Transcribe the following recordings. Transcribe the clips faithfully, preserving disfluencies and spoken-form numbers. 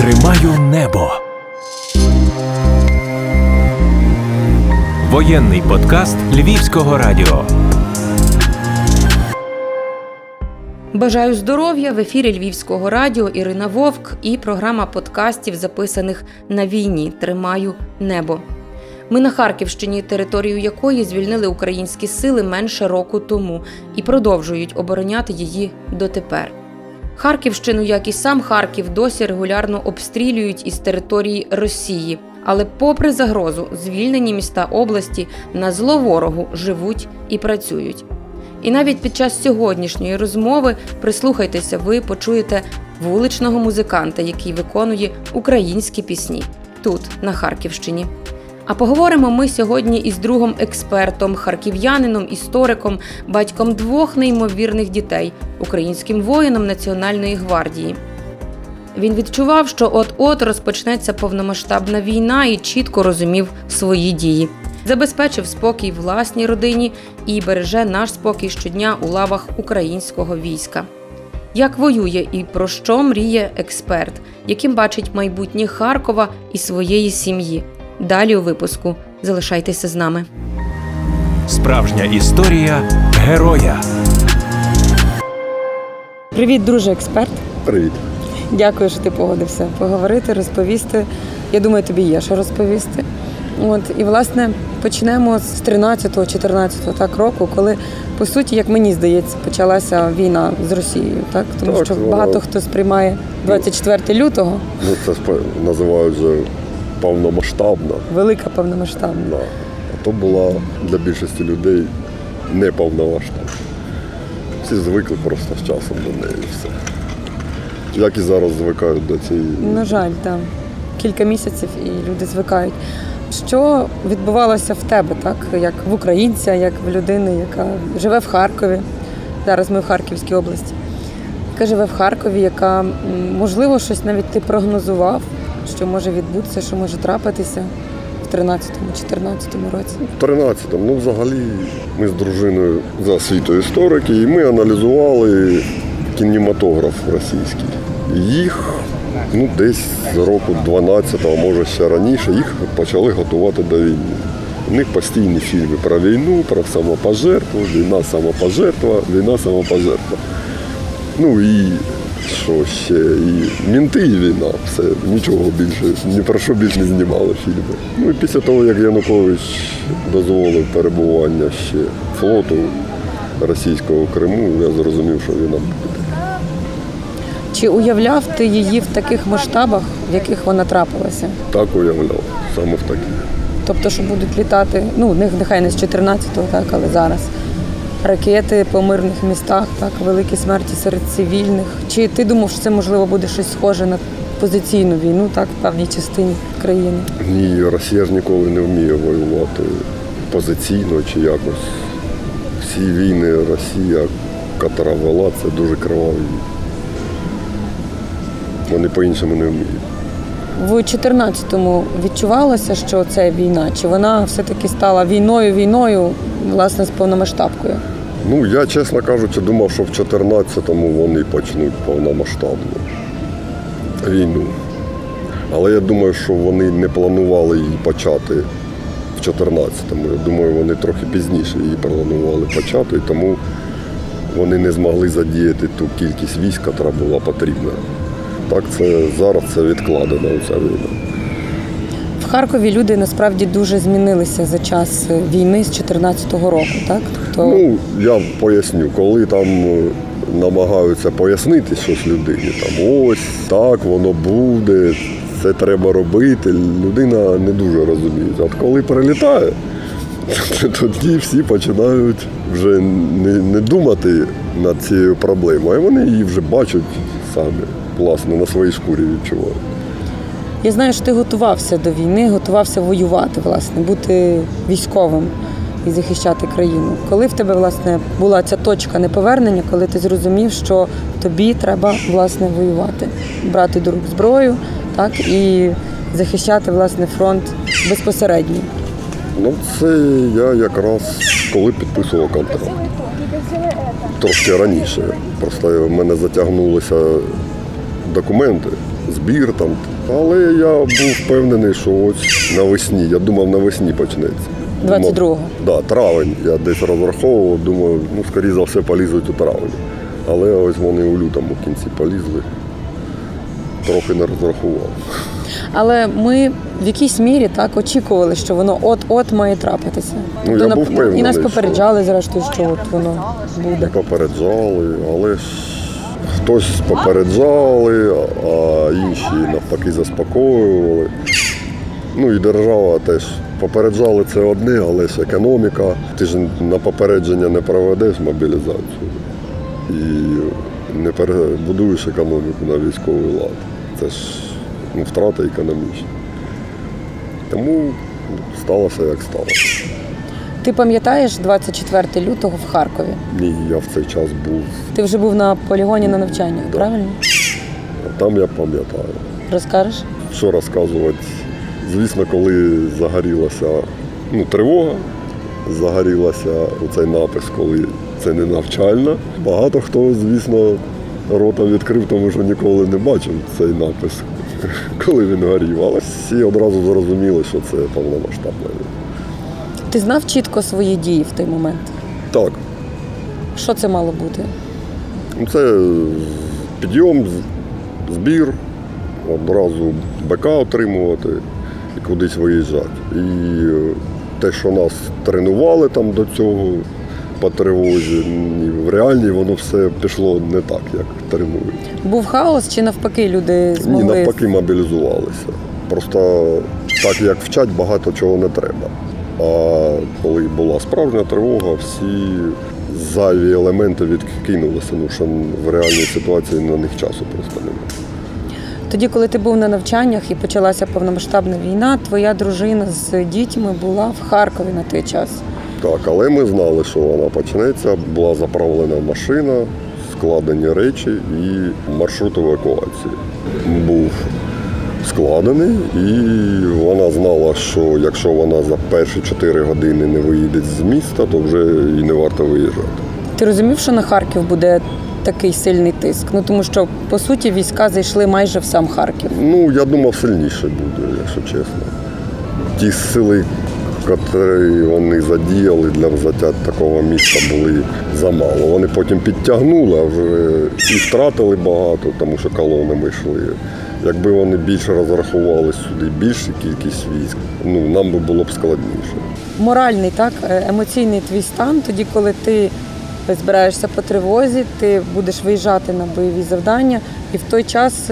Тримаю небо. Воєнний подкаст Львівського радіо. Бажаю здоров'я! В ефірі Львівського радіо Ірина Вовк і програма подкастів, записаних на війні «Тримаю небо». Ми на Харківщині, територію якої звільнили українські сили менше року тому і продовжують обороняти її дотепер. Харківщину, як і сам Харків, досі регулярно обстрілюють із території Росії. Але попри загрозу, звільнені міста області на зло ворогу живуть і працюють. І навіть під час сьогоднішньої розмови, прислухайтеся, ви почуєте вуличного музиканта, який виконує українські пісні тут, на Харківщині. А поговоримо ми сьогодні із другом експертом, харків'янином, істориком, батьком двох неймовірних дітей, українським воїном Національної гвардії. Він відчував, що от-от розпочнеться повномасштабна війна і чітко розумів свої дії. Забезпечив спокій власній родині і береже наш спокій щодня у лавах українського війська. Як воює і про що мріє експерт, яким бачить майбутнє Харкова і своєї сім'ї. Далі у випуску. Залишайтеся з нами. Справжня історія героя. Привіт, друже експерт. Привіт. Дякую, що ти погодився поговорити, розповісти. Я думаю, тобі є що розповісти. От, і, власне, почнемо з тринадцятого-чотирнадцятого так, року, коли, по суті, як мені здається, почалася війна з Росією. Так? Тому так, що багато вона... хто сприймає двадцять четвертого лютого. Ну, це називають вже повномасштабна. Велика повномасштабна. Да. А то була для більшості людей неповномасштабна. Всі звикли просто з часом до неї і все. Як і зараз звикають до цієї. На жаль, так. Кілька місяців і люди звикають. Що відбувалося в тебе, так? Як в українця, як в людини, яка живе в Харкові. Зараз ми в Харківській області. Яка живе в Харкові, яка, можливо, щось навіть ти прогнозував, що може відбутися, що може трапитися в тринадцятому-чотирнадцятому році? В тринадцятому. Ну, взагалі, ми з дружиною за освітою історики, і ми аналізували кінематограф російський. Їх ну, десь з року дванадцятого, може ще раніше, їх почали готувати до війни. У них постійні фільми про війну, про самопожертву, війна самопожертва, війна самопожертва. Ну і що ще, і «Мінти» і війна, все, нічого більше, ні про що більше не знімали фільми. Ну і після того, як Янукович дозволив перебування ще флоту російського в Криму, я зрозумів, що війна буде. Чи уявляв ти її в таких масштабах, в яких вона трапилася? Так, уявляв, саме в таких. Тобто, що будуть літати, ну, нехай не з чотирнадцятого, так, але зараз. Ракети по мирних містах, так, великі смерті серед цивільних. Чи ти думав, що це, можливо, буде щось схоже на позиційну війну, так, в певній частині країни? Ні, Росія ж ніколи не вміє воювати позиційно чи якось. Всі війни Росія, яка вела, це дуже криваві. Вони по-іншому не вміють. В чотирнадцятому відчувалося, що це війна? Чи вона все-таки стала війною-війною, власне, з повномасштабкою? Ну, я, чесно кажучи, думав, що в чотирнадцятому вони почнуть повномасштабну війну. Але я думаю, що вони не планували її почати в чотирнадцятому. Я думаю, вони трохи пізніше її планували почати, і тому вони не змогли задіяти ту кількість військ, яка була потрібна. Так, це зараз це відкладено, ця війна. В Харкові люди насправді дуже змінилися за час війни з дві тисячі чотирнадцятого року, так? Тобто... Ну, я поясню, коли там намагаються пояснити щось людині, там ось так воно буде, це треба робити, людина не дуже розуміє. От коли прилітає, тоді всі починають вже не, не думати над цією проблемою, а вони її вже бачать самі. Власне, на своїй шкурі відчуваю. Я знаю, що ти готувався до війни, готувався воювати, власне, бути військовим і захищати країну. Коли в тебе, власне, була ця точка неповернення, коли ти зрозумів, що тобі треба, власне, воювати, брати до рук зброю, так, і захищати, власне, фронт безпосередньо? Ну, це я якраз коли підписував контракт. Трошки раніше. Просто в мене затягнулося документи, збір там. Але я був впевнений, що ось навесні, я думав, навесні почнеться. двадцять другого? Так, травень. Я десь розраховував, думаю, ну, скоріше за все, полізуть у травні. Але ось вони у лютому в кінці полізли. Трохи не розрахував. Але ми в якійсь мірі так очікували, що воно от-от має трапитися. Ну, я був певний, і нас попереджали, зрештою, що от воно буде. Попереджали, але хтось попереджали, а інші навпаки заспокоювали. Ну і держава теж. Попереджали це одне, але ж економіка. Ти ж на попередження не проведеш мобілізацію. І не перебудуєш економіку на військовий лад. Це ж ну, втрата економічна. Тому сталося, як сталося. Ти пам'ятаєш двадцять четвертого лютого в Харкові? Ні, я в цей час був. Ти вже був на полігоні на навчаннях, да. Правильно? Там я пам'ятаю. Розкажеш? Що розказувати? Звісно, коли загорілася ну, тривога, загорілася оцей напис, коли це не навчальна. Багато хто, звісно, рота відкрив, тому що ніколи не бачив цей напис, коли він горів. Але всі одразу зрозуміли, що це повномасштабна війна. Ти знав чітко свої дії в той момент? Так. Що це мало бути? Це підйом, збір, одразу БК отримувати і кудись виїжджати. І те, що нас тренували там до цього, по тривозі, в реальній воно все пішло не так, як тренують. Був хаос чи навпаки люди змогли? Ні, навпаки мобілізувалися. Просто так, як вчать, багато чого не треба. А коли була справжня тривога, всі зайві елементи відкинулися, тому що в реальній ситуації на них часу просто немає. Тоді, коли ти був на навчаннях і почалася повномасштабна війна, твоя дружина з дітьми була в Харкові на той час. Так, але ми знали, що вона почнеться, була заправлена машина, складені речі і маршрут евакуації був складений, і вона знала, що якщо вона за перші чотири години не виїде з міста, то вже і не варто виїжджати. Ти розумів, що на Харків буде такий сильний тиск? Ну тому що, по суті, війська зайшли майже в сам Харків. Ну, я думав, сильніше буде, якщо чесно. Ті сили, котрі вони задіяли для взяття такого міста, були замало. Вони потім підтягнули, а вже і втратили багато, тому що колонами йшли. Якби вони більше розрахували сюди, більшу кількість військ, ну, нам би було б складніше. Моральний, так, емоційний твій стан тоді, коли ти збираєшся по тривозі, ти будеш виїжджати на бойові завдання, і в той час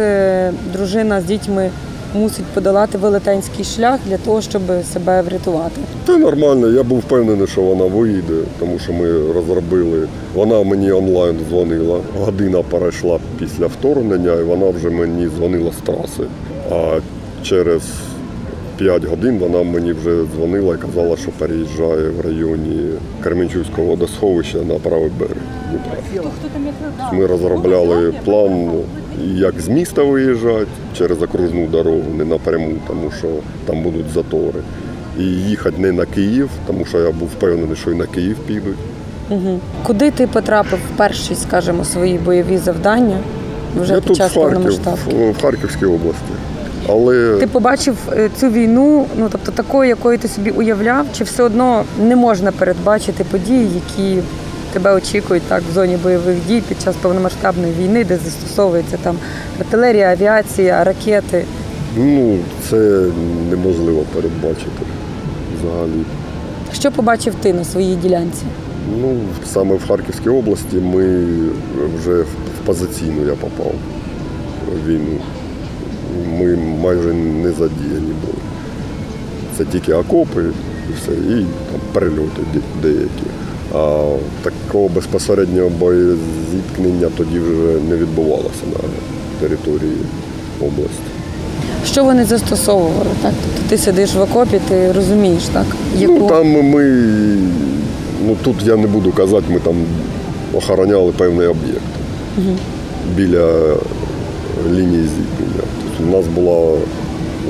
дружина з дітьми мусить подолати велетенський шлях для того, щоб себе врятувати. Це нормально. Я був впевнений, що вона виїде, тому що ми розробили. Вона мені онлайн дзвонила. Година перейшла після вторгнення, і вона вже мені дзвонила з траси. А через п'ять годин вона мені вже дзвонила і казала, що переїжджає в районі Кременчуцького водосховища на правий берег. Ми розробляли план, як з міста виїжджати через окружну дорогу, не напряму, тому що там будуть затори. І їхати не на Київ, тому що я був впевнений, що і на Київ підуть. Угу. Куди ти потрапив в перші, скажімо, свої бойові завдання вже я під час повномасштабки? Я тут в Харківській області. Але ти побачив цю війну, ну тобто такою, якою ти собі уявляв, чи все одно не можна передбачити події, які тебе очікують так в зоні бойових дій під час повномасштабної війни, де застосовується там артилерія, авіація, ракети? Ну, це неможливо передбачити взагалі. Що побачив ти на своїй ділянці? Ну, саме в Харківській області ми вже в позиційну я попав в війну. Ми майже не задіяні були. Це тільки окопи і все, і там, перельоти деякі. А такого безпосереднього боєзіткнення тоді вже не відбувалося на території області. Що вони застосовували? Так? Тобто ти сидиш в окопі, ти розумієш, так? Яку... Ну, там ми, ну тут я не буду казати, ми там охороняли певний об'єкт угу. біля лінії зіткнення. У нас було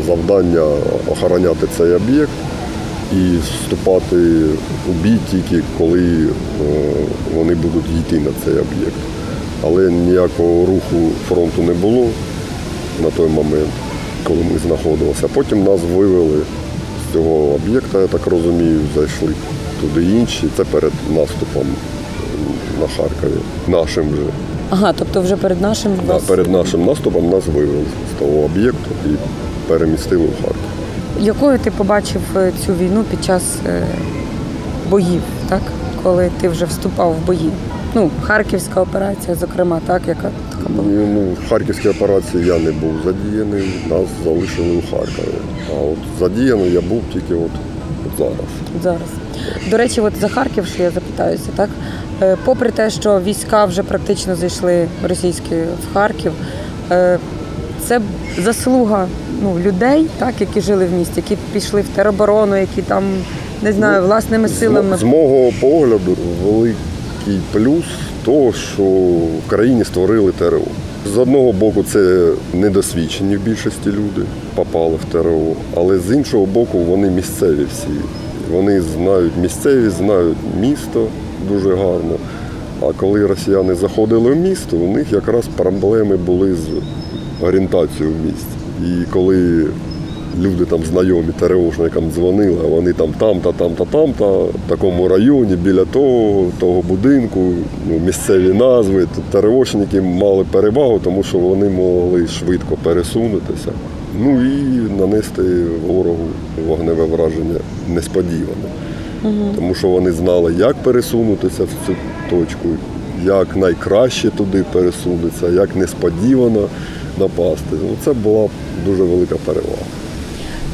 завдання охороняти цей об'єкт і вступати у бій тільки, коли вони будуть йти на цей об'єкт. Але ніякого руху фронту не було, на той момент, коли ми знаходилися. Потім нас вивели з цього об'єкта, я так розумію, зайшли туди інші. Це перед наступом на Харкові, нашим вже. Ага, тобто вже перед нашим вас... перед нашим наступом нас вивели з того об'єкту і перемістили в Харків. Якою ти побачив цю війну під час боїв, так? Коли ти вже вступав в бої? Ну, Харківська операція, зокрема, так, яка така була? Ну, в Харківській операції я не був задіяний, нас залишили у Харкові. А от задіяний я був тільки от зараз. Зараз. До речі, от за Харків, що я запитаюся, так? Попри те, що війська вже практично зайшли російські в Харків, це заслуга, ну, людей, так, які жили в місті, які пішли в тероборону, які там, не знаю, власними силами. З, з мого погляду, великий плюс того, що в країні створили ТРО. З одного боку, це недосвідчені в більшості люди попали в ТРО, але з іншого боку, вони місцеві всі. Вони знають місцевість, знають місто дуже гарно. А коли росіяни заходили в місто, у них якраз проблеми були з орієнтацією в місті. І коли люди там знайомі ТРОшникам дзвонили, а вони там там-та, там-та, там-та, в такому районі, біля того, того будинку, ну, місцеві назви, ТРОшники мали перевагу, тому що вони могли швидко пересунутися. Ну і нанести ворогу вогневе враження несподівано. Угу. Тому що вони знали, як пересунутися в цю точку, як найкраще туди пересунутися, як несподівано напасти. Це була дуже велика перевага.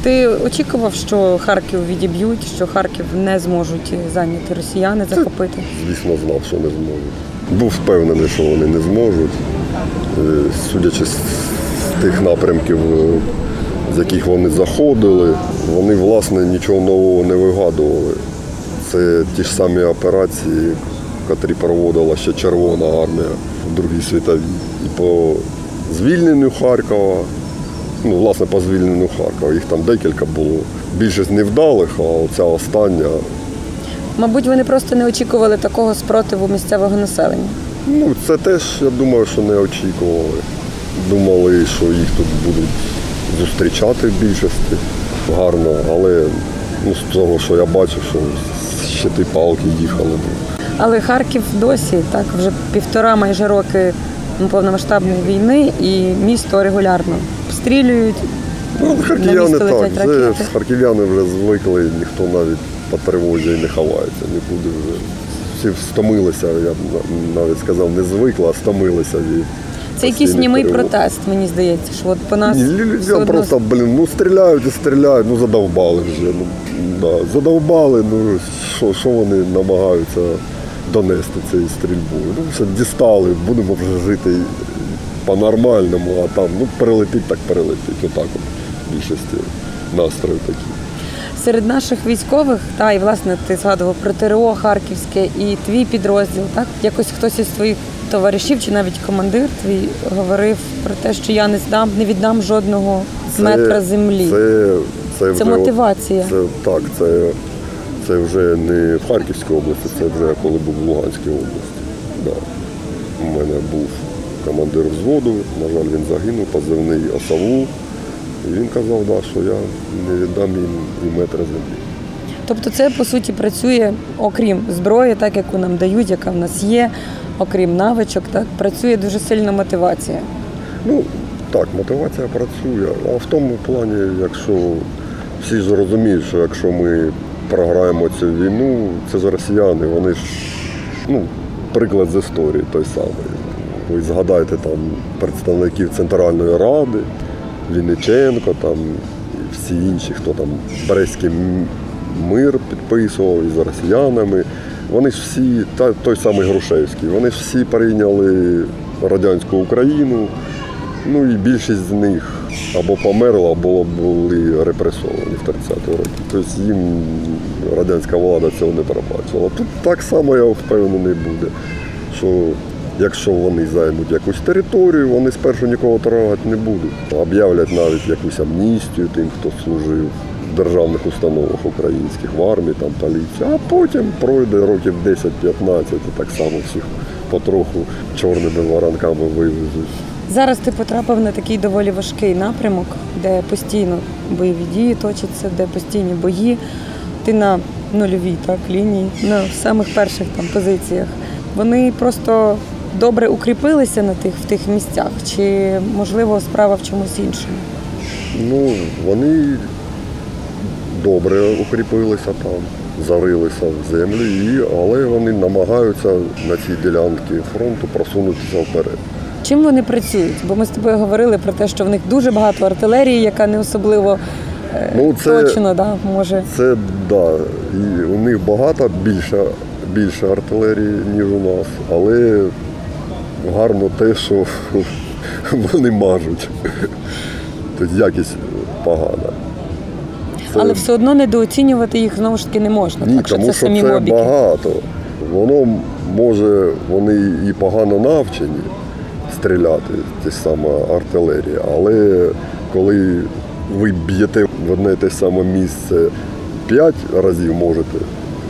Ти очікував, що Харків відіб'ють, що Харків не зможуть зайняти росіяни, захопити? Звісно, знав, що не зможуть. Був впевнений, що вони не зможуть. Судячи з тих напрямків, з яких вони заходили, вони, власне, нічого нового не вигадували. Це ті ж самі операції, котрі проводила ще Червона армія в Другій світовій. І по звільненню Харкова, ну, власне, по звільненню Харкова, їх там декілька було. Більшість невдалих, а оця остання... Мабуть, вони просто не очікували такого спротиву місцевого населення. Ну, це теж, я думаю, що не очікували. Думали, що їх тут будуть зустрічати в більшості гарно, але, ну, з того, що я бачу, що щити-палки їхали. Але Харків досі, так, вже півтора майже роки повномасштабної війни, і місто регулярно обстрілюють. Ну, харків'яни так, це, харків'яни вже звикли, ніхто навіть по тривозі не ховається, нікуди вже. Всі стомилися, я навіть сказав, не звикли, а стомилися від... Це якийсь німий протест, мені здається, що от по нас... Люди просто, блін, ну стріляють і стріляють, ну задовбали вже, ну да, задовбали, ну що, що вони намагаються донести цією стрільбою. Ну все, дістали, будемо вже жити по-нормальному, а там, ну перелетить, так перелетить, отак от більшості настрої такі. Серед наших військових, та, і власне ти згадував про ТРО харківське і твій підрозділ, так, якось хтось із твоїх товаришів чи навіть командир твій говорив про те, що я не здам, не віддам жодного це, метра землі. Це, це, це вже, мотивація. Це, так, це, це вже не в Харківській області, це вже коли був в Луганській області. Да. У мене був командир взводу, на жаль, він загинув, позивний «Осаву». І він казав, да, що я не віддам їм і метра землі. Тобто це, по суті, працює, окрім зброї, так, яку нам дають, яка в нас є, окрім навичок, так, працює дуже сильно мотивація. Ну, так, мотивація працює. А в тому плані, якщо всі зрозуміють, що якщо ми програємо цю війну, це ж росіяни, вони ж, ну, приклад з історії той самий. Ви згадайте там представників Центральної Ради, Вінниченко, там, і всі інші, хто там Брестський мир підписував із росіянами. Вони ж всі, та, той самий Грушевський, вони ж всі прийняли радянську Україну, ну і більшість з них або померла, або були репресовані в тридцяті роки. Тобто їм радянська влада цього не пробачила. Тут так само, я впевнений, буде, що якщо вони займуть якусь територію, вони спершу нікого торгувати не будуть. Об'являть навіть якусь амністію тим, хто служив в державних установах українських, в армії, там, поліції. А потім пройде років десять-п'ятнадцять, і так само всіх потроху чорними воронками вивезуть Зараз ти потрапив на такий доволі важкий напрямок, де постійно бойові дії точаться, де постійні бої. Ти на нульовій так, лінії, на самих перших там, позиціях. Вони просто добре укріпилися на тих, в тих місцях? Чи, можливо, справа в чомусь іншому? Ну, вони добре укріпилися там, зарилися в землю, і, але вони намагаються на цій ділянці фронту просунутися вперед. Чим вони працюють? Бо ми з тобою говорили про те, що в них дуже багато артилерії, яка не особливо ну, це, точно да, може. Це да. І у них багато більше, більше артилерії, ніж у нас, але гарно те, що вони мажуть. Тобто якість погана. Це... Але все одно недооцінювати їх знову ж таки не можна. Ні, так, що тому це що самі це мобіки. Багато. Воно може, вони і погано навчені стріляти, ті саме артилерії, але коли ви б'єте в одне те саме місце п'ять разів можете,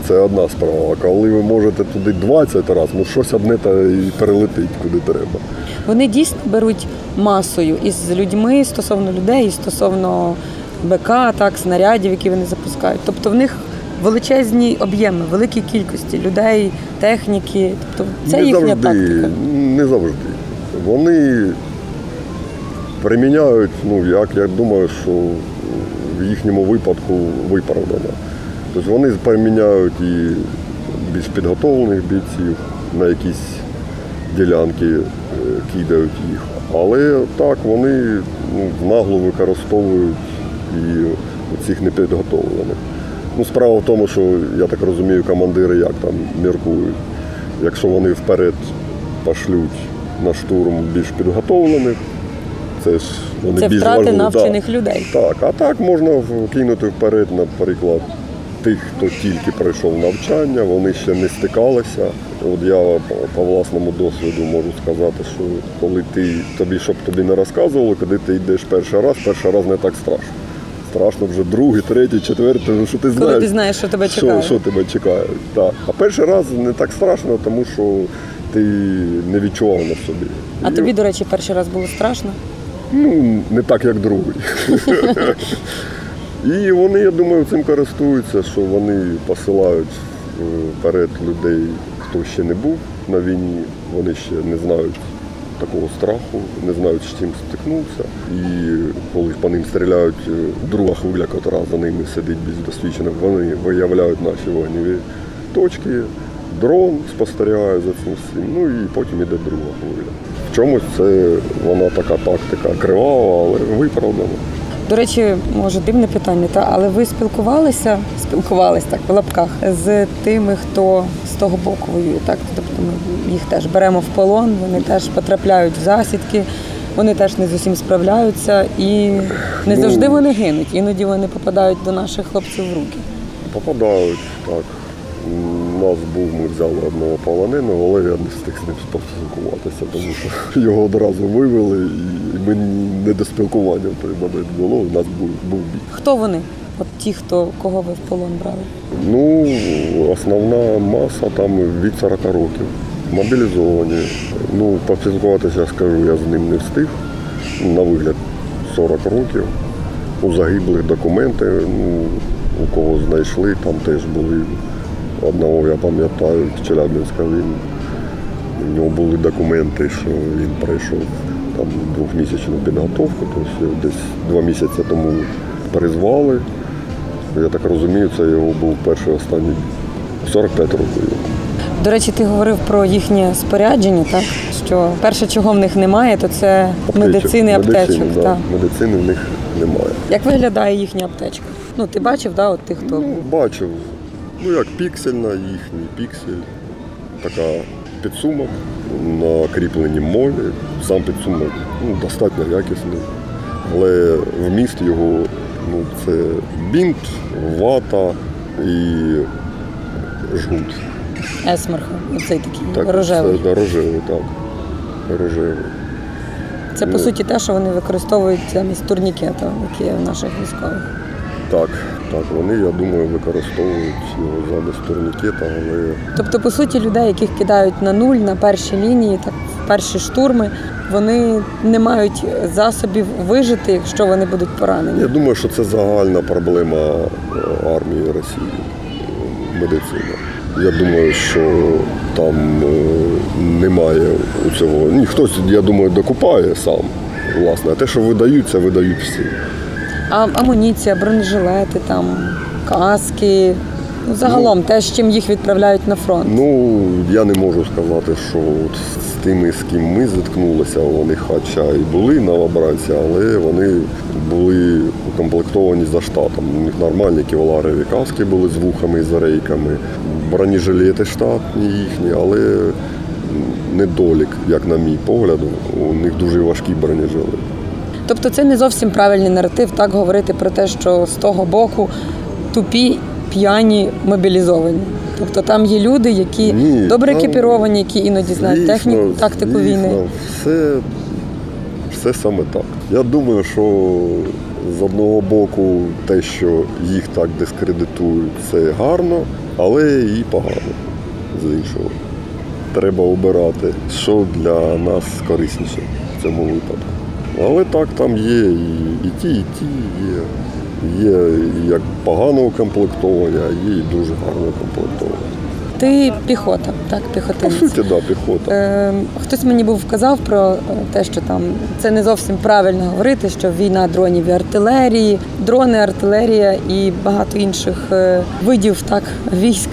це одна справа. А коли ви можете туди двадцять разів, ну щось одне та і перелетить куди треба. Вони дійсно беруть масою із людьми, стосовно людей, і стосовно БК, так, снарядів, які вони запускають. Тобто в них величезні об'єми, великі кількості людей, техніки. Тобто це не їхня завжди, тактика. Не завжди. Вони приміняють, ну, як я думаю, що в їхньому випадку виправдано. Тобто вони приміняють і більш підготовлених бійців, на якісь ділянки кидають їх. Але так, вони ну, нагло використовують і цих непідготовлених. Ну, справа в тому, що, я так розумію, командири як там міркують. Якщо вони вперед пошлють на штурм більш підготовлених, це ж вони це більш втрати важливі. Навчених да. людей. Так, а так можна кинути вперед, наприклад, тих, хто тільки пройшов навчання, вони ще не стикалися. От я по власному досвіду можу сказати, що коли ти, тобі, щоб тобі не розказували, коли ти йдеш перший раз, перший раз не так страшно. Страшно вже другий, третій, четвертий, ну що ти знаєш. Коли ти знаєш, що тебе чекає. Що, що тебе чекає, так. А перший раз не так страшно, тому що ти не відчував на собі. А і... тобі, до речі, перший раз було страшно? Ну, не так, як другий. І вони, я думаю, цим користуються, що вони посилають вперед людей, хто ще не був на війні, вони ще не знають такого страху, не знають, з чим стикнувся. І коли по ним стріляють, друга хвиля, яка за ними сидить без досвідчених, вони виявляють наші вогневі точки, дрон спостерігає за цим всім, ну і потім йде друга хвиля. В чомусь це вона така тактика кривава, але виправдана. До речі, може дивне питання, та, але ви спілкувалися, спілкувалися так, в лапках, з тими, хто з того боку воює, так? Тобто ми їх теж беремо в полон, вони теж потрапляють в засідки, вони теж не з усім справляються і не завжди вони гинуть, іноді вони попадають до наших хлопців в руки. Попадають, так. У нас був, ми взяли одного полоненого, але я не встиг з ним спілкуватися, тому що його одразу вивели і мені не до спілкування в той момент було, у нас був, був бій. Хто вони? От ті, хто, кого ви в полон брали? Ну, основна маса там від сорок років, мобілізовані. Ну, поспілкуватися, я скажу, я з ним не встиг, на вигляд сорок років, у загиблих документи, ну, у кого знайшли, там теж були. Одного, я пам'ятаю, з Челябинська, він, у нього були документи, що він пройшов там двохмісячну підготовку, тобто десь два місяці тому призвали. Я так розумію, це його був перший останній сорок п'ять років. До речі, ти говорив про їхнє спорядження, так? Що перше, чого в них немає, то це аптечок. Медицини аптечок. Медицини, так. Медицини в них немає. Як виглядає їхня аптечка? Ну, ти бачив, да, от тих, хто? Ну, бачив. Ну, як піксельна, їхній піксель, така підсумок на кріпленні молі. Сам підсумок ну, достатньо якісний, але вміст його ну, це бінт, вата і жгут. Есмерха, оцей такий, так, рожевий. Це рожевий, так, рожевий. Це, по суті, те, що вони використовують замість турнікета, які є в наших військових. Так, так, вони, я думаю, використовують його замість турнікета, але... Тобто, по суті, людей, яких кидають на нуль, на першій лінії, так перші штурми, вони не мають засобів вижити, якщо вони будуть поранені. Я думаю, що це загальна проблема армії Росії, медицина. Я думаю, що там немає у цього. Ні, хтось, я думаю, докупає сам, власне. А те, що видають, це видають всі. А амуніція, бронежилети, там, каски, ну, загалом ну, те, з чим їх відправляють на фронт? Ну, я не можу сказати, що от з тими, з ким ми зіткнулися, вони хоча і були новобранці, але вони були укомплектовані за штатом. У них нормальні кевларові каски були з вухами і з рейками, бронежилети штатні їхні, але недолік, як на мій погляд, у них дуже важкі бронежилети. Тобто це не зовсім правильний наратив, так говорити про те, що з того боку тупі, п'яні, мобілізовані. Тобто там є люди, які Ні, добре там, екіпіровані, які іноді знають звісно, техніку, тактику звісно, війни. Все, все саме так. Я думаю, що з одного боку те, що їх так дискредитують, це гарно, але і погано з іншого. Треба обирати, що для нас корисніше в цьому випадку. Але так, там є і ті, і ті, є. Є як погано укомплектовані, а є і дуже гарно укомплектовані. Ти піхота, так, піхотинець? По суті, так, да, піхота. Е, хтось мені був казав про те, що там це не зовсім правильно говорити, що війна дронів і артилерії, дрони, артилерія і багато інших видів так, військ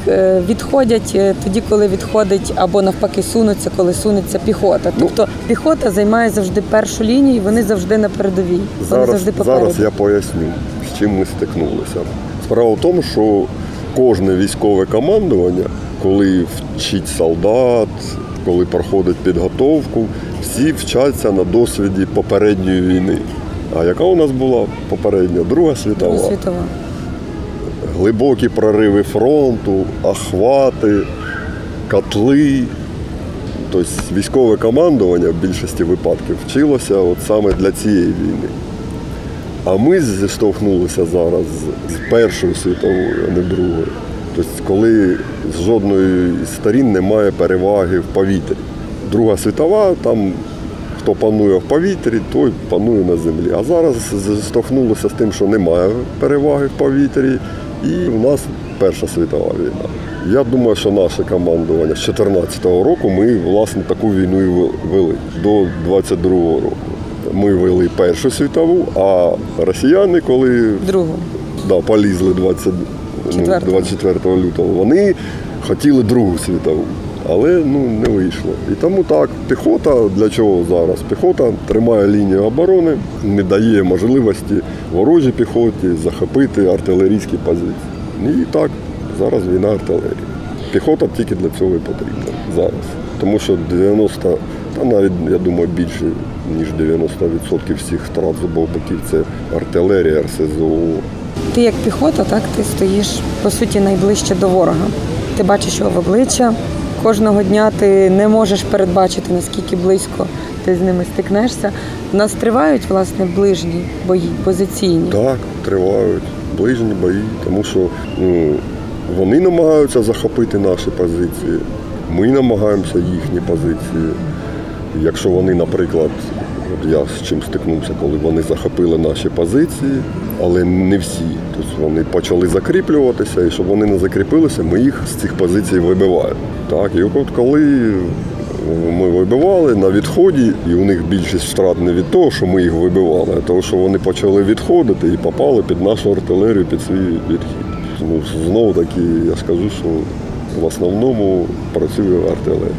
відходять тоді, коли відходить або навпаки сунуться, коли сунеться піхота. Тобто ну, піхота займає завжди першу лінію, і вони завжди на передовій. Зараз, завжди зараз я поясню, з чим ми стикнулися. Справа в тому, що кожне військове командування, коли вчить солдат, коли проходить підготовку, всі вчаться на досвіді попередньої війни. А яка у нас була попередня? Друга світова. Друга світова. Глибокі прориви фронту, охвати, котли. Тобто військове командування в більшості випадків вчилося от саме для цієї війни. А ми зіштовхнулися зараз з Першою світовою, а не Другою. Тобто, коли з жодної з сторін немає переваги в повітрі. Друга світова, там хто панує в повітрі, той панує на землі. А зараз зіштовхнулися з тим, що немає переваги в повітрі, і в нас Перша світова війна. Я думаю, що наше командування з чотирнадцятого року ми, власне, таку війну і вели до двадцять другого року. Ми вели Першу світову, а росіяни, коли да, полізли двадцять, двадцять четвертого лютого, вони хотіли Другу світову, але ну, не вийшло. І тому так, піхота для чого зараз? Піхота тримає лінію оборони, не дає можливості ворожій піхоті захопити артилерійські позиції. І так, зараз війна артилерії. Піхота тільки для цього і потрібна зараз, тому що дев'яносто, та навіть, я думаю, більше, ніж дев'яносто відсотків всіх втрат з обох боків – це артилерія, РСЗО. Ти як піхота, так, ти стоїш, по суті, найближче до ворога. Ти бачиш його в обличчя. Кожного дня ти не можеш передбачити, наскільки близько ти з ними стикнешся. У нас тривають, власне, ближні бої, позиційні? Так, тривають ближні бої, тому що ну, вони намагаються захопити наші позиції, ми намагаємося їхні позиції. Якщо вони, наприклад, я з чим стикнувся, коли вони захопили наші позиції, але не всі. Тобто вони почали закріплюватися, і щоб вони не закріпилися, ми їх з цих позицій вибиваємо. Так, і от коли ми вибивали на відході, і у них більшість втрат не від того, що ми їх вибивали, а того, що вони почали відходити і попали під нашу артилерію, під свій відхід. Ну, знову таки, я скажу, що в основному працює артилерія.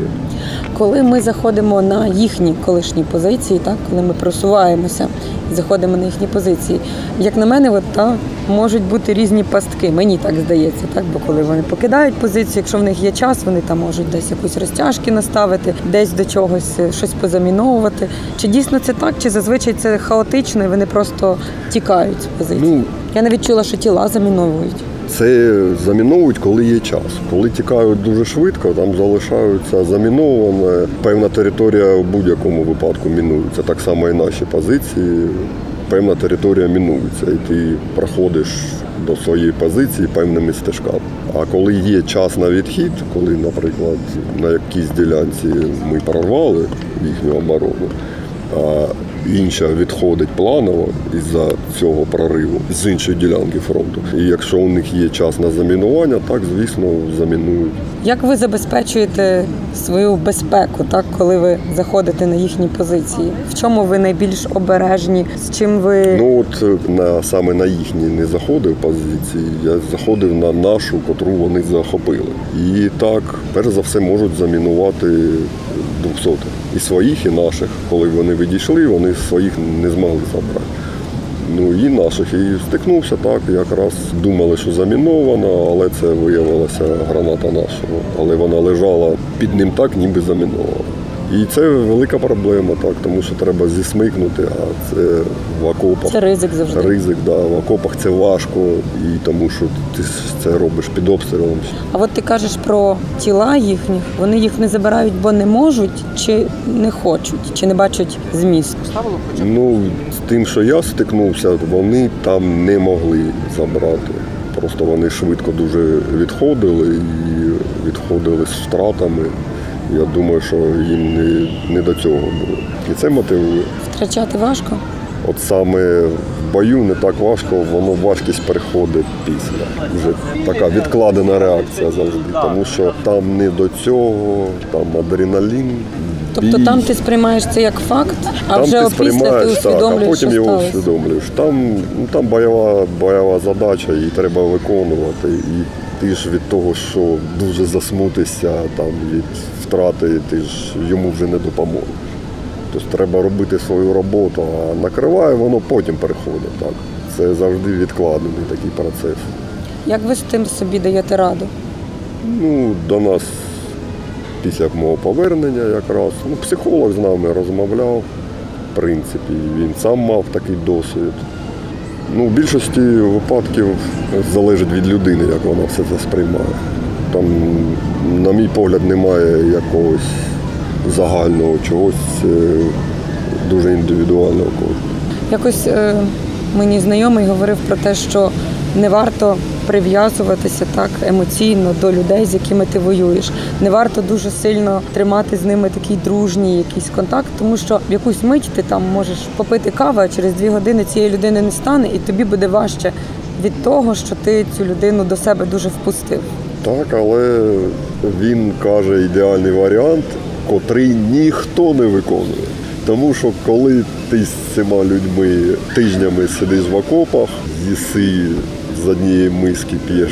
Коли ми заходимо на їхні колишні позиції, так, коли ми просуваємося і заходимо на їхні позиції, як на мене, от, та, можуть бути різні пастки, мені так здається, так, бо коли вони покидають позицію, якщо в них є час, вони там можуть десь якусь розтяжки наставити, десь до чогось щось позаміновувати. Чи дійсно це так, чи зазвичай це хаотично і вони просто тікають з позиції? Ну, я навіть чула, що тіла заміновують. Це заміновують, коли є час. Коли тікають дуже швидко, там залишаються замінована. Певна територія в будь-якому випадку мінується. Так само і наші позиції певна територія мінується, і ти проходиш до своєї позиції певними стежками. А коли є час на відхід, коли, наприклад, на якійсь ділянці ми прорвали їхню оборону, а інша відходить планово із-за цього прориву з іншої ділянки фронту. І якщо у них є час на замінування, так, звісно, замінують. Як ви забезпечуєте свою безпеку, так, коли ви заходите на їхні позиції? В чому ви найбільш обережні? З чим ви… Ну от на, саме на їхні не заходив позиції, я заходив на нашу, котру вони захопили. І так, перш за все, можуть замінувати двохсотих. І своїх, і наших. Коли вони відійшли, вони своїх не змогли забрати. Ну і наших. І стикнувся так, якраз думали, що заміновано, але це виявилася граната нашого. Але вона лежала під ним так, ніби замінована. І це велика проблема, так, тому що треба зісмикнути, а це в окопах. Це ризик завжди. Ризик, да, в окопах це важко, і тому що ти це робиш під обстрілом. А от ти кажеш про тіла їхніх, вони їх не забирають, бо не можуть, чи не хочуть, чи не бачать змісту? Ну, з тим, що я стикнувся, вони там не могли забрати. Просто вони швидко дуже відходили, і відходили з втратами. Я думаю, що їм не, не до цього було. І це мотивує. Втрачати важко? От саме в бою не так важко, воно важкість переходить після. Вже така відкладена реакція завжди, тому що там не до цього, там адреналін. Тобто там ти сприймаєш це як факт, а там вже ти опісля ти усвідомлюєш, так, а потім що його усвідомлюєш. Там, ну, там бойова, бойова задача, її треба виконувати. І ти ж від того, що дуже засмутися там, від втрати, ти ж йому вже не допоможеш. Тобто треба робити свою роботу, а накриває воно потім переходить. Так. Це завжди відкладений такий процес. Як ви з тим собі даєте раду? Ну, до нас після мого повернення якраз, ну, психолог з нами розмовляв, в принципі, він сам мав такий досвід. Ну, в більшості випадків залежить від людини, як вона все це сприймає. Там, на мій погляд, немає якогось загального чогось, дуже індивідуального. Якось е- мені знайомий говорив про те, що не варто прив'язуватися так емоційно до людей, з якими ти воюєш. Не варто дуже сильно тримати з ними такий дружній якийсь контакт, тому що в якусь мить ти там можеш попити каву, а через дві години цієї людини не стане, і тобі буде важче від того, що ти цю людину до себе дуже впустив. Так, але він каже ідеальний варіант, котрий ніхто не виконує. Тому що коли ти з цими людьми тижнями сидиш в окопах, їси з однієї миски, п'єш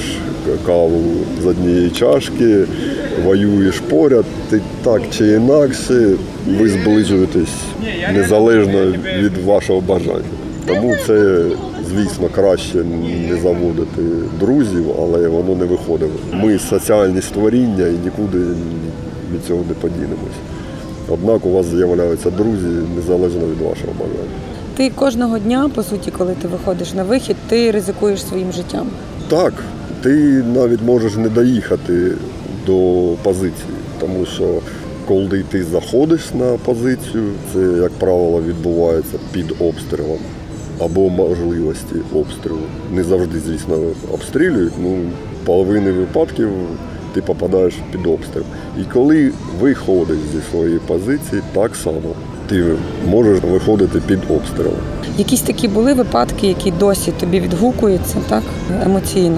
каву з однієї чашки, воюєш поряд, ти так чи інакше, ви зближуєтесь незалежно від вашого бажання. Тому це, звісно, краще не заводити друзів, але воно не виходить. Ми соціальні створіння і нікуди від цього не подінемось. Однак у вас з'являються друзі незалежно від вашого бажання. Ти кожного дня, по суті, коли ти виходиш на вихід, ти ризикуєш своїм життям? Так. Ти навіть можеш не доїхати до позиції, тому що коли ти заходиш на позицію, це, як правило, відбувається під обстрілом або можливості обстрілу. Не завжди, звісно, обстрілюють, ну, в половині випадків ти попадаєш під обстріл. І коли виходиш зі своєї позиції, так само. Ти можеш виходити під обстріл. Якісь такі були випадки, які досі тобі відгукуються, так, емоційно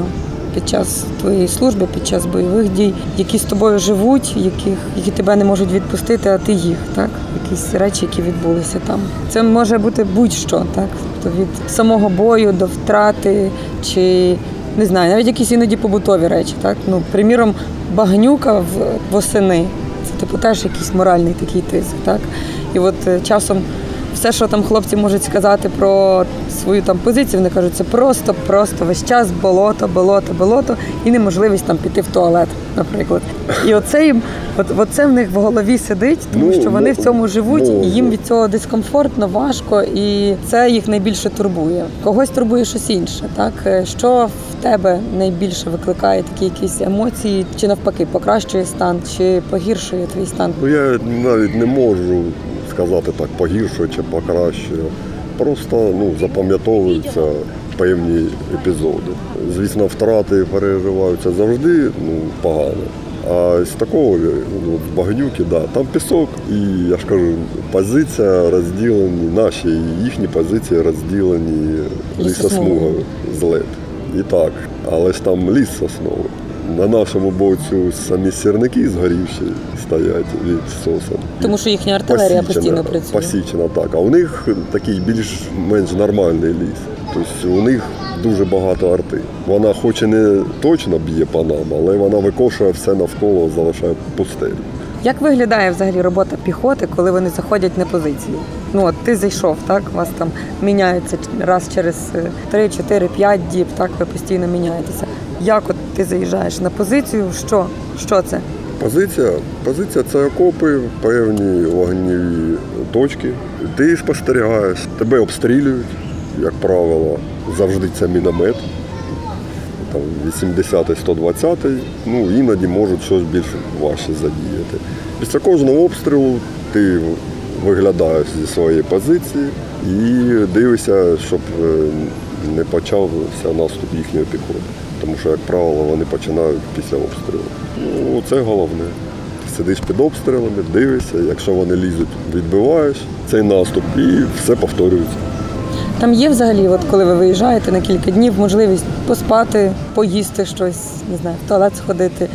під час твоєї служби, під час бойових дій, які з тобою живуть, яких, які тебе не можуть відпустити, а ти їх, так? Якісь речі, які відбулися там. Це може бути будь-що, так? Тобто від самого бою до втрати чи, не знаю, навіть якісь іноді побутові речі, так? Ну, приміром, багнюка в восени. Це типу теж якийсь моральний такий тиск, так? І от часом все, що там хлопці можуть сказати про свою там позицію, вони кажуть, це просто-просто весь час болото, болото, болото і неможливість там піти в туалет, наприклад. І оце їм, от, оце в них в голові сидить, тому ну, що вони ну, в цьому живуть, ну, і їм від цього дискомфортно, важко, і це їх найбільше турбує. Когось турбує щось інше, так? Що в тебе найбільше викликає такі якісь емоції, чи навпаки, покращує стан, чи погіршує твій стан? Ну, я навіть не можу сказати так, погіршує чи покращує. просто ну, запам'ятовуються певні епізоди. Звісно, втрати переживаються завжди ну, погано. А з такого в Багнюки, да, там пісок, і я ж кажу, позиція розділені, наші і їхні позиції розділені лісосмугою з лед. І так, але ж там ліс сосновий. На нашому боці самі сірники згорівші стоять від сосен. Тому що їхня артилерія посічена, постійно працює. Посічена, так. А у них такий більш-менш нормальний ліс. Тобто у них дуже багато арти. Вона хоч і не точно б'є по нам, але вона викошує все навколо, залишає пустелі. Як виглядає взагалі робота піхоти, коли вони заходять на позиції? Ну от ти зайшов, так? Вас там міняється раз через три, чотири, п'ять діб, так? Ви постійно міняєтеся. Як от ти заїжджаєш на позицію? Що? Що це? Позиція? Позиція – це окопи, певні вогневі точки. Ти спостерігаєш, тебе обстрілюють, як правило. Завжди це міномет. Там вісімдесятий, сто двадцятий, ну іноді можуть щось більш важче задіяти. Після кожного обстрілу ти виглядаєш зі своєї позиції і дивишся, щоб не почався наступ їхньої піхоти. Тому що, як правило, вони починають після обстрілу. Ну, це головне. Сидиш під обстрілами, дивишся, якщо вони лізуть, відбиваєш цей наступ і все повторюється. Там є взагалі, от коли ви виїжджаєте на кілька днів, можливість поспати, поїсти щось, не знаю, в туалет сходити,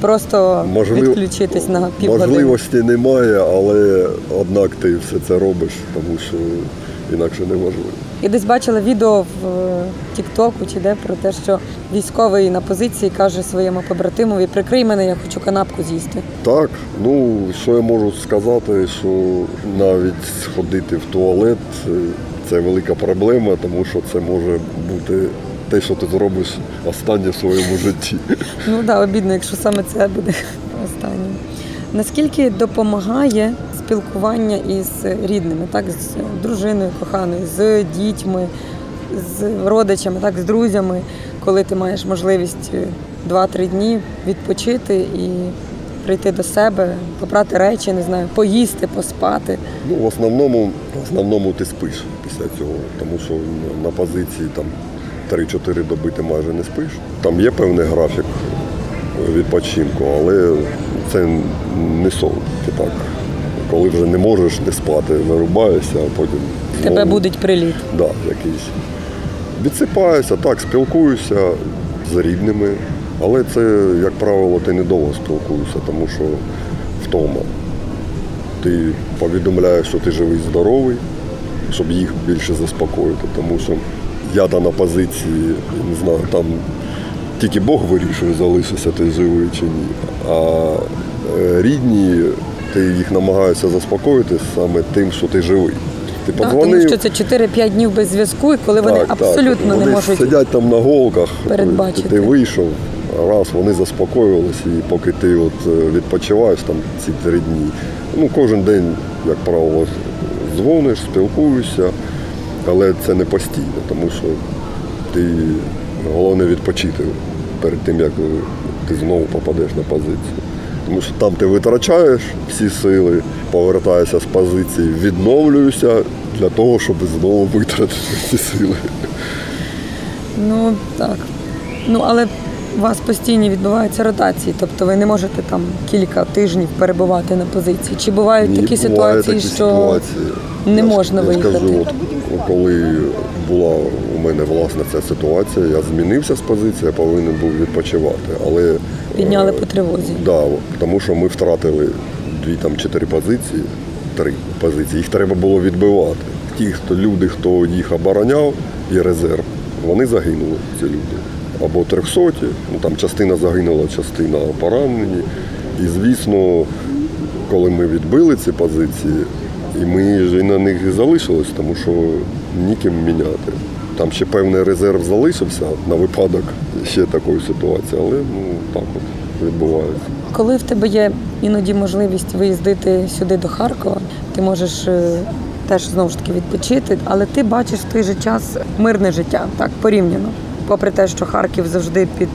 просто Можлив... відключитись на півгодини? Можливості немає, але однак ти все це робиш, тому що інакше неможливо. І десь бачила відео в тік-току чи де про те, що військовий на позиції каже своєму побратимові: прикрий мене, я хочу канапку з'їсти. Так, ну що я можу сказати, що навіть сходити в туалет – це велика проблема, тому що це може бути те, що ти зробиш останнє в своєму житті. Ну так, да, обідно, якщо саме це буде останнє. Наскільки допомагає спілкування із рідними, так, з дружиною, коханою, з дітьми, з родичами, так, з друзями, коли ти маєш можливість два-три дні відпочити і прийти до себе, попрати речі, не знаю, поїсти, поспати? Ну, в основному, в основному ти спиш після цього, тому що на позиції там три-чотири доби ти майже не спиш. Там є певний графік відпочинку, але це не сон. Ти так, коли вже не можеш не спати, вирубаєшся, а потім знову... Тебе будить приліт. Так, да, якийсь. Відсипаєшся, так, спілкуюся з рідними. Але це, як правило, ти недовго спілкуєшся, тому що втома. Ти повідомляєш, що ти живий, здоровий, щоб їх більше заспокоїти, тому що я та на позиції, не знаю, там тільки Бог вирішує, залишишся ти живий чи ні. А рідні, ти їх намагаєшся заспокоїти саме тим, що ти живий. Ти так, тому що це чотири-п'ять днів без зв'язку, і коли так, вони абсолютно так, не вони можуть сидять там на голках, ти, ти вийшов, раз, вони заспокоїлися, і поки ти от відпочиваєш там ці три дні, ну кожен день, як правило, дзвониш, спілкуєшся, але це не постійно, тому що ти головне відпочити перед тим, як ти знову попадеш на позицію. Тому що там ти витрачаєш всі сили, повертаєшся з позиції, відновлюєшся для того, щоб знову витратити всі сили. Ну так. Ну але у вас постійно відбуваються ротації, тобто ви не можете там кілька тижнів перебувати на позиції. Чи бувають Ні, такі буває ситуації, такі що ситуації. не я, можна я виїхати? Я скажу, от, коли була у мене власне ця ситуація, я змінився з позиції, я повинен був відпочивати. Але підняли по тривозі. Так, да, тому що ми втратили дві там чотири позиції, три позиції. Їх треба було відбивати. Ті, хто люди, хто їх обороняв, і резерв, вони загинули, ці люди. Або трьохсоті, ну там частина загинула, частина поранені. І звісно, коли ми відбили ці позиції, і ми ж і на них залишились, тому що ніким міняти. Там ще певний резерв залишився на випадок ще такої ситуації, але ну так от відбувається. Коли в тебе є іноді можливість виїздити сюди до Харкова, ти можеш теж знову ж таки відпочити, але ти бачиш в той же час мирне життя, так, порівняно. Попри те, що Харків завжди під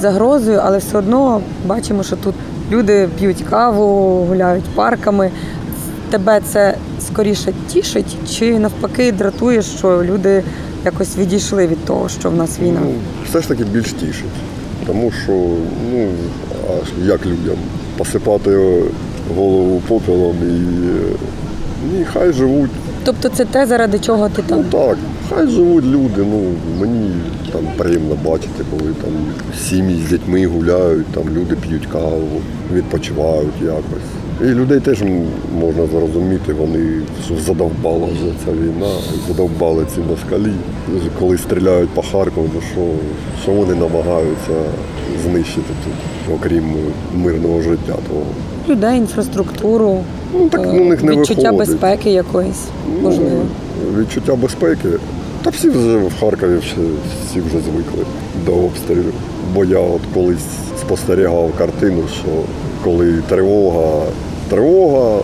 загрозою, але все одно бачимо, що тут люди п'ють каву, гуляють парками. Тебе це скоріше тішить чи навпаки дратує, що люди якось відійшли від того, що в нас війна? Ну, все ж таки більш тішить, тому що, ну, а як людям посипати голову попелом і, і хай живуть. Тобто це те, заради чого ти там? Ну, так, хай живуть люди, ну, мені там приємно бачити, коли там сім'ї з дітьми гуляють, там люди п'ють каву, відпочивають якось. І людей теж можна зрозуміти, вони задовбала вже ця війна, задовбали ці москалі. Коли стріляють по Харкову, то що, що вони намагаються знищити тут, окрім мирного життя того? Людей, інфраструктуру, ну, так, ну, них не відчуття виходить. Безпеки якоїсь, можливо. Ну, відчуття безпеки. Та всі вже в Харкові всі, всі вже звикли до обстрілів. Бо я от колись спостерігав картину, що коли тривога, тривога,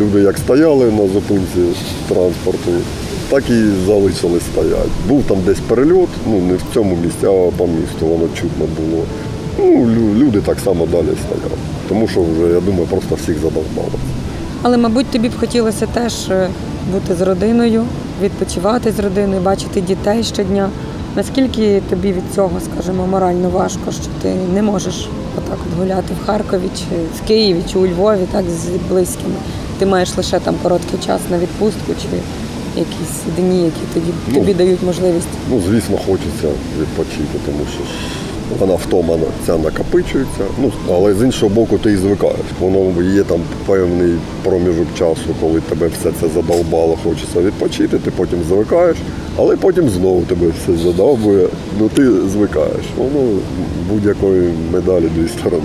люди як стояли на зупинці транспорту, так і залишили стояти. Був там десь перельот, ну не в цьому місці, а по місту воно чутно було. Ну, люди так само далі стояли, тому що вже, я думаю, просто всіх задовбало. Але, мабуть, тобі б хотілося теж бути з родиною, відпочивати з родиною, бачити дітей щодня. Наскільки тобі від цього, скажімо, морально важко, що ти не можеш отак от гуляти в Харкові, чи в Києві, чи у Львові, так, з близькими? Ти маєш лише там короткий час на відпустку, чи якісь дні, які тобі, ну, тобі дають можливість? Ну, звісно, хочеться відпочити, тому що вона втома ця накопичується, ну, але з іншого боку ти і звикаєш. Воно є там певний проміжок часу, коли тебе все це задовбало, хочеться відпочити, ти потім звикаєш, але потім знову тебе все задовбує, ну ти звикаєш. Воно будь-якої медалі дві сторони.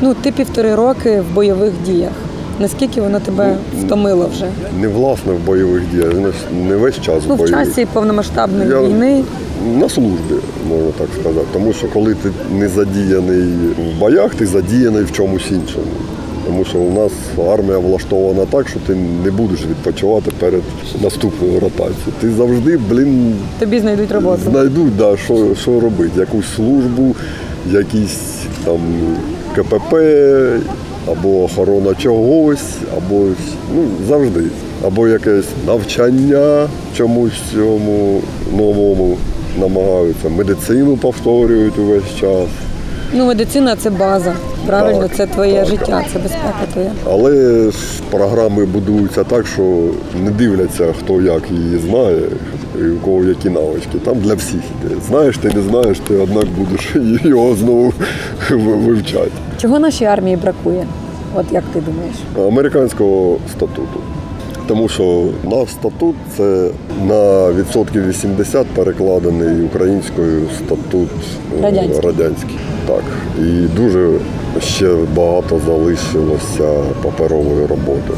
Ну, ти півтори роки в бойових діях. Наскільки воно тебе втомило вже? Не власне в бойових діях, не весь час в бойових. Ну, в часі повномасштабної Я... війни? На службі, можна так сказати. Тому що коли ти не задіяний в боях, ти задіяний в чомусь іншому. Тому що у нас армія влаштована так, що ти не будеш відпочивати перед наступною ротацією. Ти завжди, блін... Тобі знайдуть роботу. Знайдуть, так, да, що, що робити. Якусь службу, якісь там КПП, або охорона чогось, або, ну, завжди, або якесь навчання чомусь цьому новому намагаються, медицину повторюють увесь час. Ну, медицина – це база, правильно? Так, це твоє так. життя, це безпека твоя. Але програми будуються так, що не дивляться, хто як її знає, і у кого які навички. Там для всіх іде. Знаєш ти, не знаєш, ти однак будеш його знову вивчати. Чого нашій армії бракує? От як ти думаєш? Американського статуту. Тому що наш статут – це на відсотків вісімдесят перекладений українською статут радянський. радянський. Так. І дуже ще багато залишилося паперової роботи.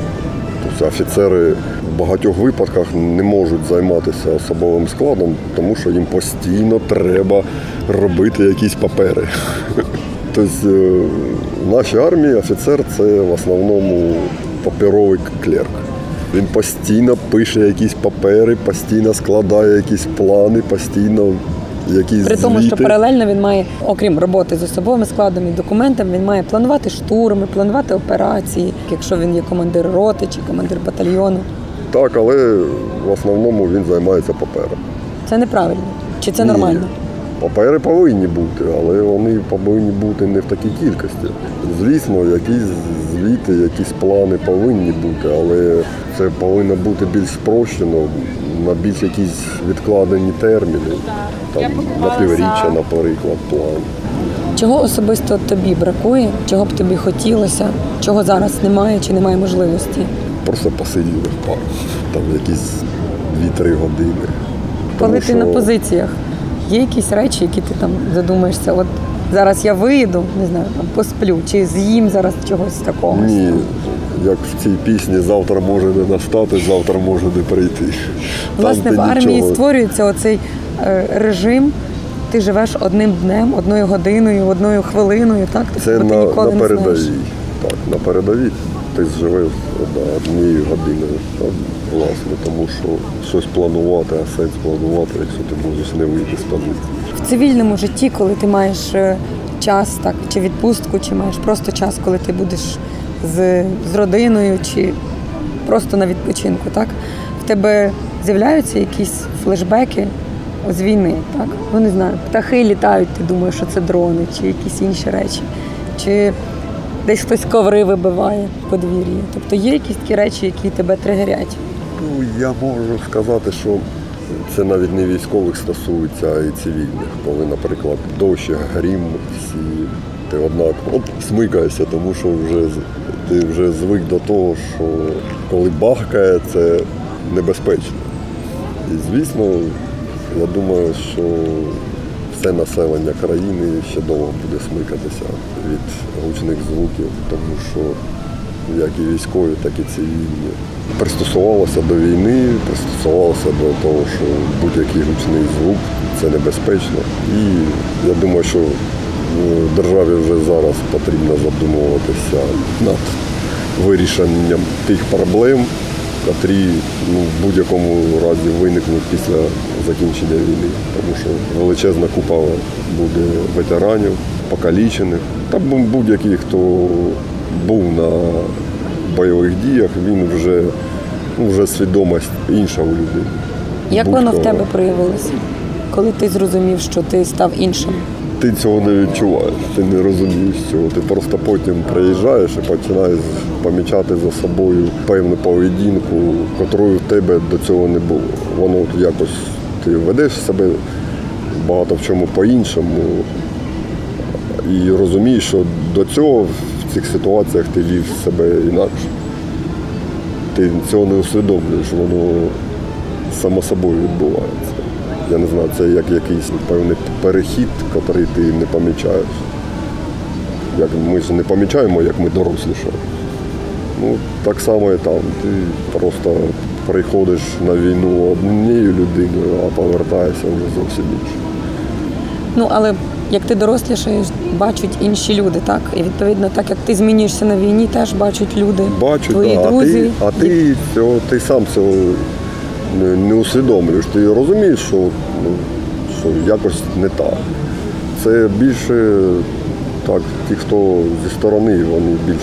Тобто офіцери в багатьох випадках не можуть займатися особовим складом, тому що їм постійно треба робити якісь папери. Тобто в нашій армії офіцер – це в основному паперовий клерк. Він постійно пише якісь папери, постійно складає якісь плани, постійно якісь звіти. При тому, що паралельно він має, окрім роботи з особовим складом і документами, він має планувати штурми, планувати операції, якщо він є командир роти чи командир батальйону. Так, але в основному він займається папером. Це неправильно? Чи це нормально? Ні. Папери повинні бути, але вони повинні бути не в такій кількості. Звісно, якісь звіти, якісь плани повинні бути, але це повинно бути більш спрощено, на більш якісь відкладені терміни, там, на півріччя, наприклад, план. Чого особисто тобі бракує, чого б тобі хотілося, чого зараз немає чи немає можливості? Просто посиділи в парку, там якісь дві-три години. Коли Тому, ти що... на позиціях? Є якісь речі, які ти там задумаєшся, от зараз я виїду, не знаю, посплю, чи з'їм зараз чогось такого? Ні, як в цій пісні «Завтра може не настати, завтра може не прийти». Власне, в армії нічого. Створюється оцей режим, ти живеш одним днем, одною годиною, одною хвилиною, так? Це на, на передовій. Так, на передовій ти живеш однією годиною, власне, тому що щось планувати, а сенс планувати, якщо ти можеш не вийти з позиції. В цивільному житті, коли ти маєш час, так, чи відпустку, чи маєш просто час, коли ти будеш з, з родиною, чи просто на відпочинку, так? В тебе з'являються якісь флешбеки з війни, так? Ну, не знаю, птахи літають, ти думаєш, що це дрони чи якісь інші речі. Чи десь хтось коври вибиває в подвір'ї. Тобто є якісь такі речі, які тебе тригерять? Ну, я можу сказати, що це навіть не військових стосується, а і цивільних. Коли, наприклад, дощ, грім, всі, ти однак от смикаєшся, тому що вже, ти вже звик до того, що коли бахкає, це небезпечно. І, звісно, я думаю, що все населення країни ще довго буде смикатися від гучних звуків, тому що як і військові, так і цивільні. Пристосувалося до війни, пристосувалося до того, що будь-який гучний звук – це небезпечно. І я думаю, що державі вже зараз потрібно задумуватися над вирішенням тих проблем, котрі ну, в будь-якому разі виникнуть після закінчення війни. Тому що величезна купа буде ветеранів, покалічених, та будь-які, хто був на бойових діях, він вже, ну, вже свідомість інша у людей. Як Будь воно в тебе проявилося? Коли ти зрозумів, що ти став іншим? Ти цього не відчуваєш, ти не розумієш цього. Ти просто потім приїжджаєш і починаєш помічати за собою певну поведінку, котрої в тебе до цього не було. Воно якось, ти ведеш себе багато в чому по-іншому і розумієш, що до цього в цих ситуаціях ти вів себе інакше. Ти цього не усвідомлюєш, воно само собою відбувається. Я не знаю, це як якийсь певний перехід, який ти не помічаєш. Як ми ж не помічаємо, як ми дорослішаємо. Ну, так само і там. Ти просто приходиш на війну однією людиною, а повертаєшся вже зовсім іншою. Ну, але як ти дорослішаєш, бачать інші люди, так? І відповідно, так як ти змінюєшся на війні, теж бачать люди, бачу, твої да, друзі. А ти, а ти, цього, ти сам цього не усвідомлюєш. Ти розумієш, що, ну, що якось не так. Це більше так, ті, хто зі сторони, вони більш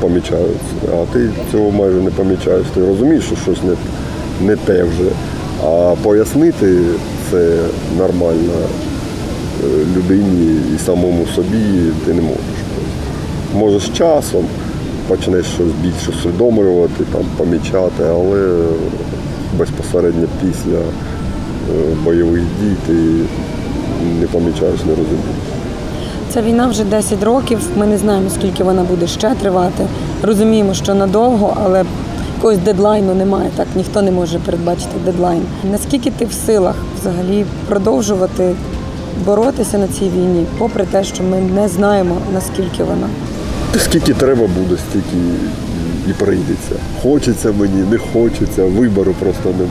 помічають. А ти цього майже не помічаєш. Ти розумієш, що щось не, не те вже. А пояснити це нормально людині і самому собі ти не можеш. Може, з часом почнеш щось більше усвідомлювати, там, помічати, але безпосередньо після бойових дій ти не помічаєш, не розумієш. Ця війна вже десять років, ми не знаємо, скільки вона буде ще тривати. Розуміємо, що надовго, але якогось дедлайну немає, так, ніхто не може передбачити дедлайн. Наскільки ти в силах взагалі продовжувати боротися на цій війні, попри те, що ми не знаємо, наскільки вона? Скільки треба буде, стільки і прийдеться. Хочеться мені, не хочеться, вибору просто не.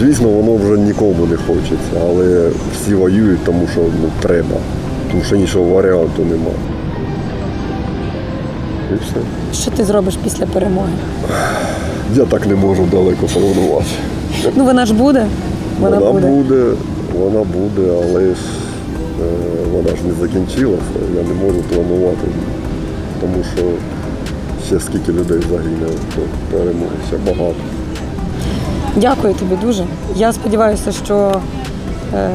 Звісно, воно вже нікому не хочеться, але всі воюють, тому що ну, треба, тому що іншого варіанту немає. І все. Що ти зробиш після перемоги? Я так не можу далеко планувати. Ну вона ж буде? Вона, вона буде. буде, вона буде, але ж вона ж не закінчилася, я не можу планувати, тому що ще скільки людей загине, то перемоги ще багато. Дякую тобі дуже. Я сподіваюся, що, е,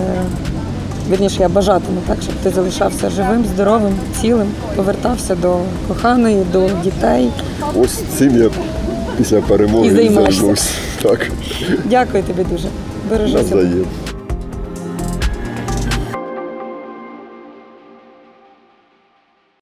вірніше, я бажатиму так, щоб ти залишався живим, здоровим, цілим, повертався до коханої, до дітей. Ось цим я після перемоги і займусь. Так. Дякую тобі дуже. Бережися.